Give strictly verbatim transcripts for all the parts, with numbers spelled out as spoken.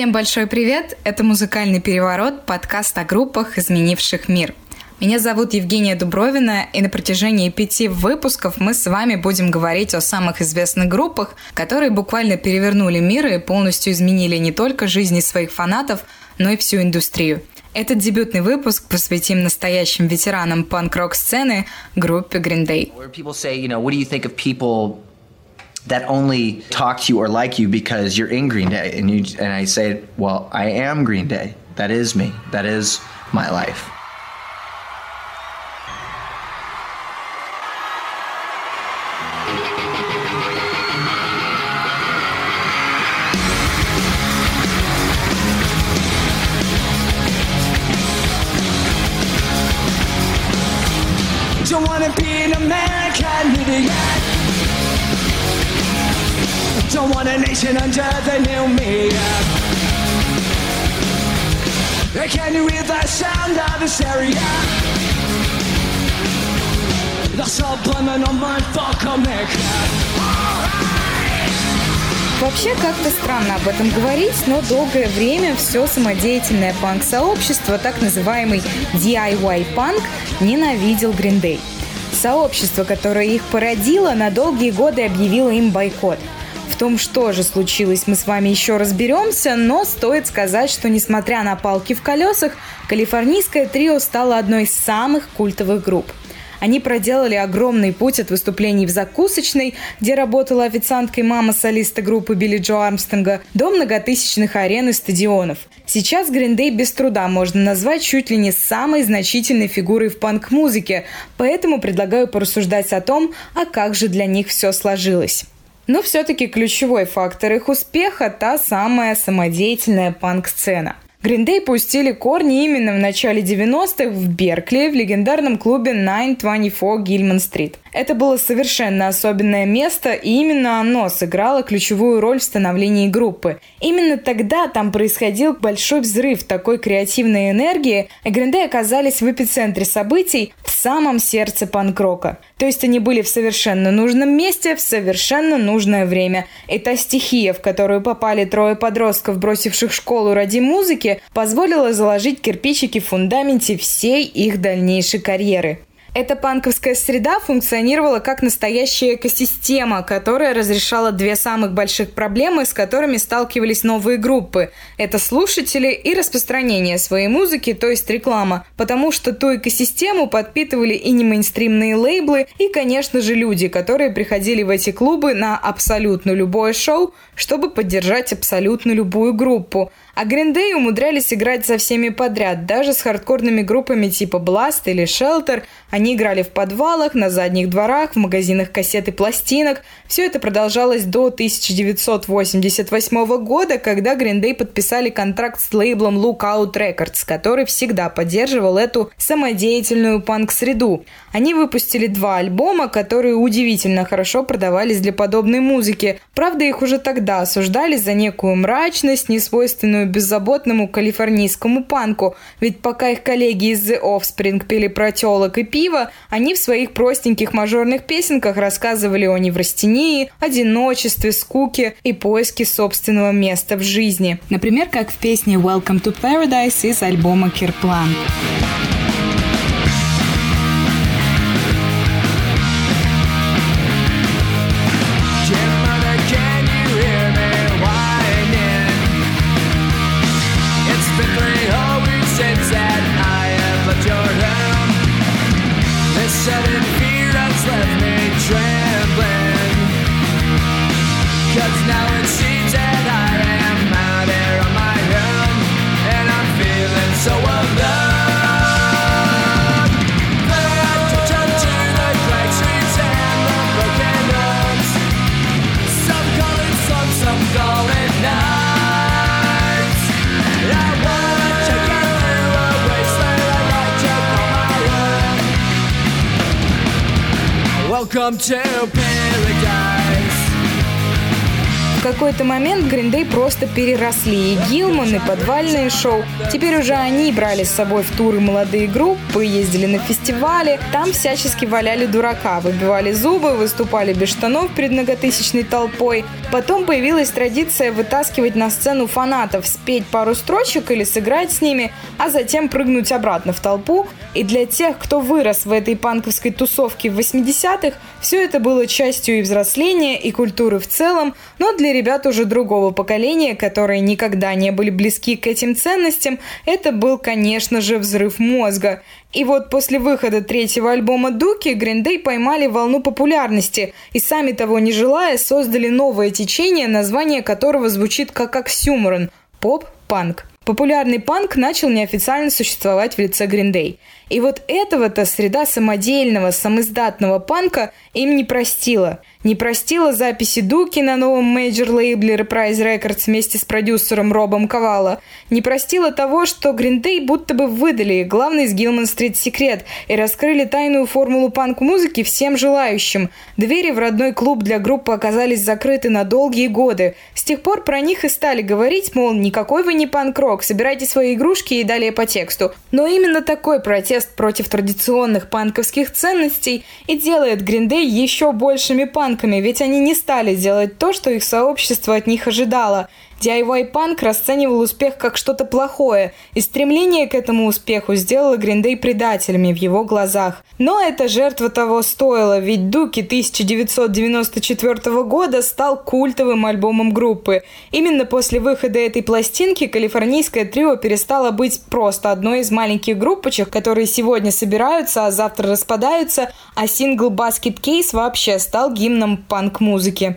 Всем большой привет! Это «Музыкальный переворот», подкаст о группах, изменивших мир. Меня зовут Евгения Дубровина, и на протяжении пяти выпусков мы с вами будем говорить о самых известных группах, которые буквально перевернули мир и полностью изменили не только жизни своих фанатов, но и всю индустрию. Этот дебютный выпуск посвятим настоящим ветеранам панк-рок сцены группе Green Day. That only talk to you or like you because you're in Green Day. And you and I say, well, I am Green Day. That is me. That is my life. Don't wanna be an American idiot. Don't want a nation under the new me. Can you hear the sound of the stereo? The subliminal mindfucker maker. Вообще как-то странно об этом говорить, но долгое время все самодеятельное панк-сообщество, так называемый ди ай уай панк, ненавидел Green Day. Сообщество, которое их породило, на долгие годы объявило им бойкот. В том, что же случилось, мы с вами еще разберемся, но стоит сказать, что, несмотря на палки в колесах, калифорнийское трио стало одной из самых культовых групп. Они проделали огромный путь от выступлений в закусочной, где работала официанткой мама солиста группы Билли Джо Армстронга, до многотысячных арен и стадионов. Сейчас Green Day без труда можно назвать чуть ли не самой значительной фигурой в панк-музыке, поэтому предлагаю порассуждать о том, а как же для них все сложилось. Но все-таки ключевой фактор их успеха – та самая самодеятельная панк-сцена. Green Day пустили корни именно в начале девяностых в Беркли в легендарном клубе девятьсот двадцать четыре Гилман Стрит. Это было совершенно особенное место, и именно оно сыграло ключевую роль в становлении группы. Именно тогда там происходил большой взрыв такой креативной энергии, и Green Day оказались в эпицентре событий, в самом сердце панк-рока. То есть они были в совершенно нужном месте, в совершенно нужное время. И та стихия, в которую попали трое подростков, бросивших школу ради музыки, позволила заложить кирпичики в фундаменте всей их дальнейшей карьеры. Эта панковская среда функционировала как настоящая экосистема, которая разрешала две самых больших проблемы, с которыми сталкивались новые группы. Это слушатели и распространение своей музыки, то есть реклама. Потому что ту экосистему подпитывали и не мейнстримные лейблы, и, конечно же, люди, которые приходили в эти клубы на абсолютно любое шоу, чтобы поддержать абсолютно любую группу. А Green Day умудрялись играть со всеми подряд, даже с хардкорными группами типа Blast или Shelter. Они играли в подвалах, на задних дворах, в магазинах кассет и пластинок. Все это продолжалось до тысяча девятьсот восемьдесят восьмого года, когда Green Day подписали контракт с лейблом Lookout Records, который всегда поддерживал эту самодеятельную панк-среду. Они выпустили два альбома, которые удивительно хорошо продавались для подобной музыки. Правда, их уже тогда осуждали за некую мрачность, несвойственную беззаботному калифорнийскому панку, ведь пока их коллеги из The Offspring пили про телок и пиво, они в своих простеньких мажорных песенках рассказывали о неврастении, одиночестве, скуке и поиске собственного места в жизни. Например, как в песне «Welcome to Paradise» из альбома «Кирплан». Welcome to paradise. В какой-то момент Green Day просто переросли и Гилман, и подвальные шоу. Теперь уже они брали с собой в туры молодые группы, ездили на фестивали, там всячески валяли дурака, выбивали зубы, выступали без штанов перед многотысячной толпой. Потом появилась традиция вытаскивать на сцену фанатов, спеть пару строчек или сыграть с ними, а затем прыгнуть обратно в толпу. И для тех, кто вырос в этой панковской тусовке в восьмидесятых, все это было частью и взросления, и культуры в целом, но для ребят уже другого поколения, которые никогда не были близки к этим ценностям, это был, конечно же, взрыв мозга. И вот после выхода третьего альбома Dookie Green Day поймали волну популярности и, сами того не желая, создали новое течение, название которого звучит как оксюморон – поп-панк. Популярный панк начал неофициально существовать в лице Green Day. И вот этого-то среда самодельного, самиздатного панка им не простила. Не простила записи Dookie на новом мейджор-лейбле Репрайз-рекордс вместе с продюсером Робом Ковало. Не простила того, что Green Day будто бы выдали главный из Гилман-стрит секрет и раскрыли тайную формулу панк-музыки всем желающим. Двери в родной клуб для группы оказались закрыты на долгие годы. С тех пор про них и стали говорить, мол, никакой вы не панк-рок, собирайте свои игрушки и далее по тексту. Но именно такой протест против традиционных панковских ценностей и делает Green Day еще большими панками. Ведь они не стали делать то, что их сообщество от них ожидало. ди ай вай-панк расценивал успех как что-то плохое, и стремление к этому успеху сделало Green Day предателями в его глазах. Но эта жертва того стоила, ведь Dookie тысяча девятьсот девяносто четвёртого года стал культовым альбомом группы. Именно после выхода этой пластинки калифорнийское трио перестало быть просто одной из маленьких группочек, которые сегодня собираются, а завтра распадаются, а сингл Basket Case вообще стал гимном панк-музыки.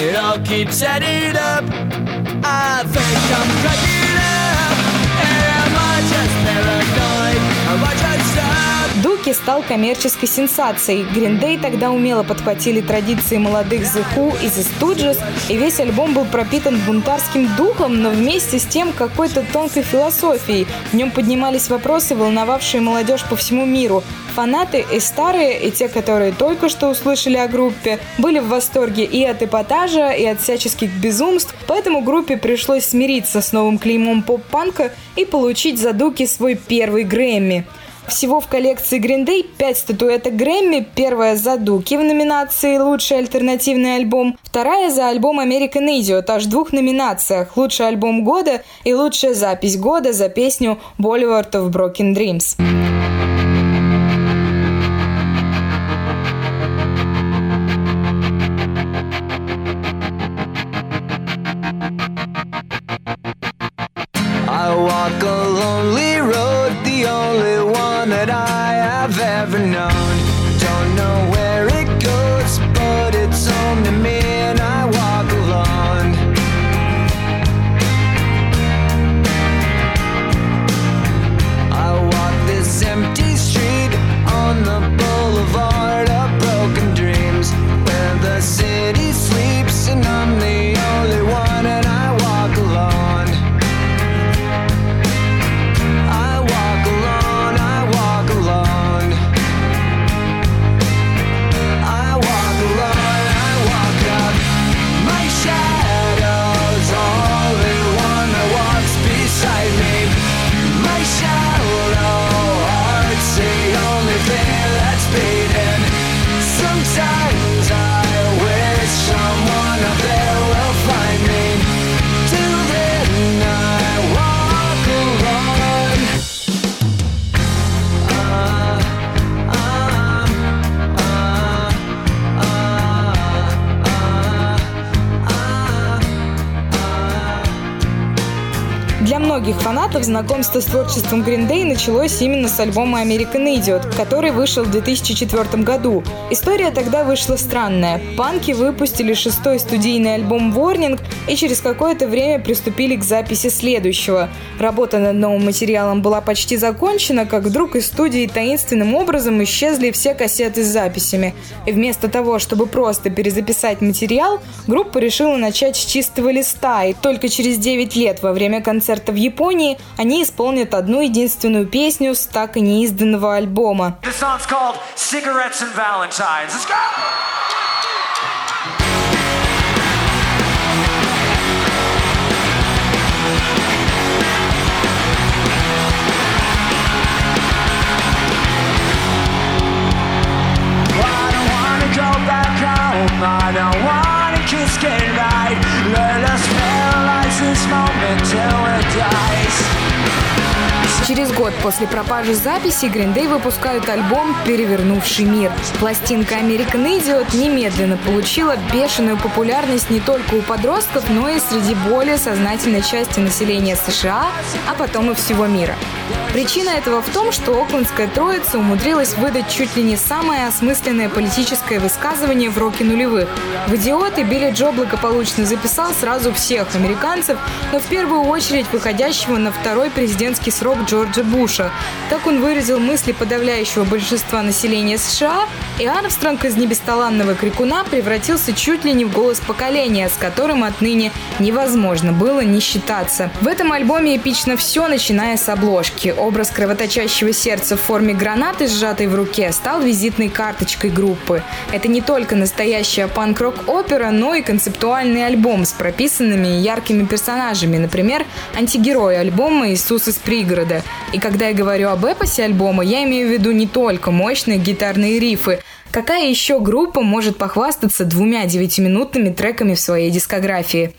It all keeps adding up. I think I'm cracking up. Am I just paranoid? Am I just up? Dookie стал коммерческой сенсацией. Green Day тогда умело подхватили традиции молодых The Who и The Stooges, и весь альбом был пропитан бунтарским духом, но вместе с тем какой-то тонкой философией. В нем поднимались вопросы, волновавшие молодежь по всему миру. Фанаты и старые, и те, которые только что услышали о группе, были в восторге и от эпатажа, и от всяческих безумств, поэтому группе пришлось смириться с новым клеймом поп-панка и получить за Dookie свой первый Грэмми. Всего в коллекции Green Day пять статуэток Грэмми, первая за Dookie в номинации «Лучший альтернативный альбом», вторая за альбом American Idiot, аж в двух номинациях «Лучший альбом года» и «Лучшая запись года» за песню «Boulevard of Broken Dreams». Для многих фанатов знакомство с творчеством Green Day началось именно с альбома American Idiot, который вышел в две тысячи четвёртом году. История тогда вышла странная. Панки выпустили шестой студийный альбом Warning и через какое-то время приступили к записи следующего. Работа над новым материалом была почти закончена, как вдруг из студии таинственным образом исчезли все кассеты с записями. И вместо того, чтобы просто перезаписать материал, группа решила начать с чистого листа, и только через девять лет во время концерта в Японии они исполнят одну единственную песню с так и неизданного альбома. I don't wanna kiss goodnight. Let us realize this moment till it dies. Через год после пропажи записи Green Day выпускают альбом «Перевернувший мир». Пластинка American Idiot немедленно получила бешеную популярность не только у подростков, но и среди более сознательной части населения США, а потом и всего мира. Причина этого в том, что Оклендская троица умудрилась выдать чуть ли не самое осмысленное политическое высказывание в роке нулевых. В «Идиоты» Билли Джо благополучно записал сразу всех американцев, но в первую очередь выходящего на второй президентский срок Джорджа Буша. Так он выразил мысли подавляющего большинства населения США, и Армстронг из небесталанного крикуна превратился чуть ли не в голос поколения, с которым отныне невозможно было не считаться. В этом альбоме эпично все, начиная с обложки. Образ кровоточащего сердца в форме гранаты, сжатой в руке, стал визитной карточкой группы. Это не только настоящая панк-рок-опера, но и концептуальный альбом с прописанными яркими персонажами, например, антигерой альбома «Иисус из Пригорода». И когда я говорю об эпосе альбома, я имею в виду не только мощные гитарные рифы. Какая еще группа может похвастаться двумя девятиминутными треками в своей дискографии?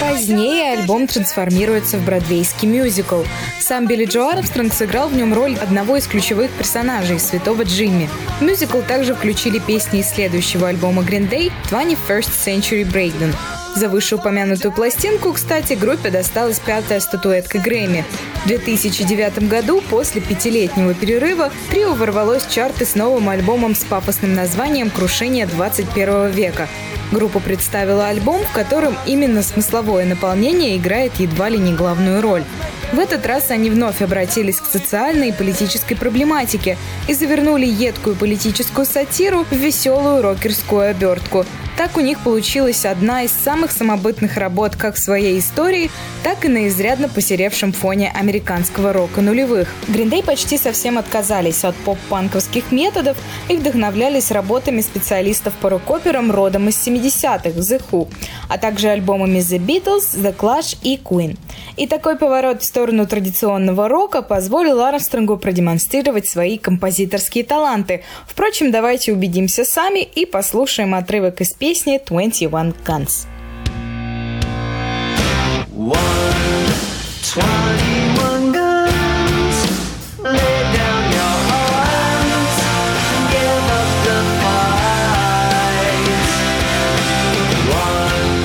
Позднее альбом трансформируется в бродвейский мюзикл. Сам Билли Джо Армстронг сыграл в нем роль одного из ключевых персонажей, святого Джимми. В мюзикл также включили песни из следующего альбома Green Day двадцать первый Century Breakdown. За вышеупомянутую пластинку, кстати, группе досталась пятая статуэтка Грэмми. В две тысячи девятом году, после пятилетнего перерыва, трио ворвалось в чарты с новым альбомом с пафосным названием «Крушение двадцать первого века». Группа представила альбом, в котором именно смысловое наполнение играет едва ли не главную роль. В этот раз они вновь обратились к социальной и политической проблематике и завернули едкую политическую сатиру в веселую рокерскую обертку. Так у них получилась одна из самых самобытных работ как в своей истории, так и на изрядно посеревшем фоне американского рока нулевых. Green Day почти совсем отказались от поп-панковских методов и вдохновлялись работами специалистов по рок-операм родом из семидесятых, The Who, а также альбомами The Beatles, The Clash и Queen. И такой поворот в сторону традиционного рока позволил Армстронгу продемонстрировать свои композиторские таланты. Впрочем, давайте убедимся сами и послушаем отрывок из песни двадцать один Guns. One, twenty-one guns, lay down your arms, give up the fight. One,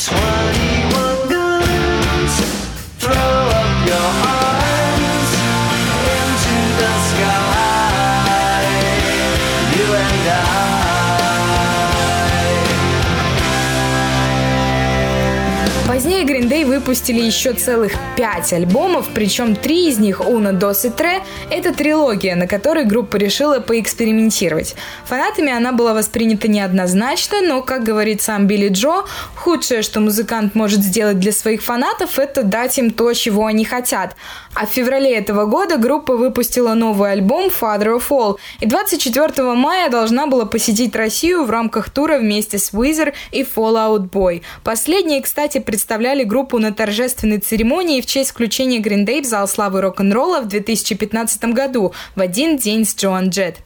twenty-one guns, throw up your arms into the sky, you and I. Позднее Green Day выпустили еще целых пять альбомов, причем три из них, Uno, Дос и Tre, это трилогия, на которой группа решила поэкспериментировать. Фанатами она была воспринята неоднозначно, но, как говорит сам Билли Джо, худшее, что музыкант может сделать для своих фанатов, это дать им то, чего они хотят. А в феврале этого года группа выпустила новый альбом Father of All и двадцать четвёртого мая должна была посетить Россию в рамках тура вместе с Weezer и Fall Out Boy. Последние, кстати, представляли группу на торжественной церемонии в честь включения Green Day в зал славы рок-н-ролла в две тысячи пятнадцатом году в один день с Джоан Джет.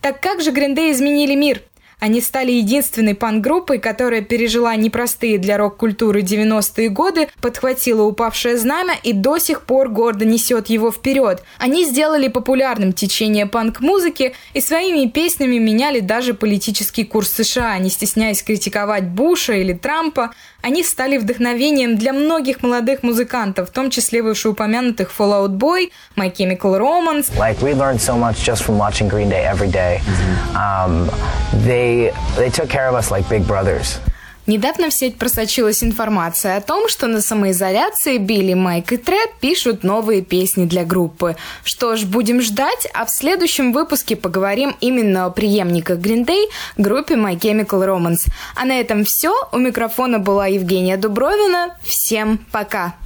Так как же Green Day изменили мир? Они стали единственной панк-группой, которая пережила непростые для рок-культуры девяностые годы, подхватила упавшее знамя и до сих пор гордо несет его вперед. Они сделали популярным течение панк-музыки и своими песнями меняли даже политический курс США, не стесняясь критиковать Буша или Трампа. Они стали вдохновением для многих молодых музыкантов, в том числе вышеупомянутых Fall Out Boy, My Chemical Romance. Like we learned so much just from watching Green Day every day. Um, they They took care of us like big brothers. Недавно в сеть просочилась информация о том, что на самоизоляции Билли, Майк и Тре пишут новые песни для группы. Что ж, будем ждать, а в следующем выпуске поговорим именно о преемниках Green Day, группе My Chemical Romance. А на этом все. У микрофона была Евгения Дубровина. Всем пока!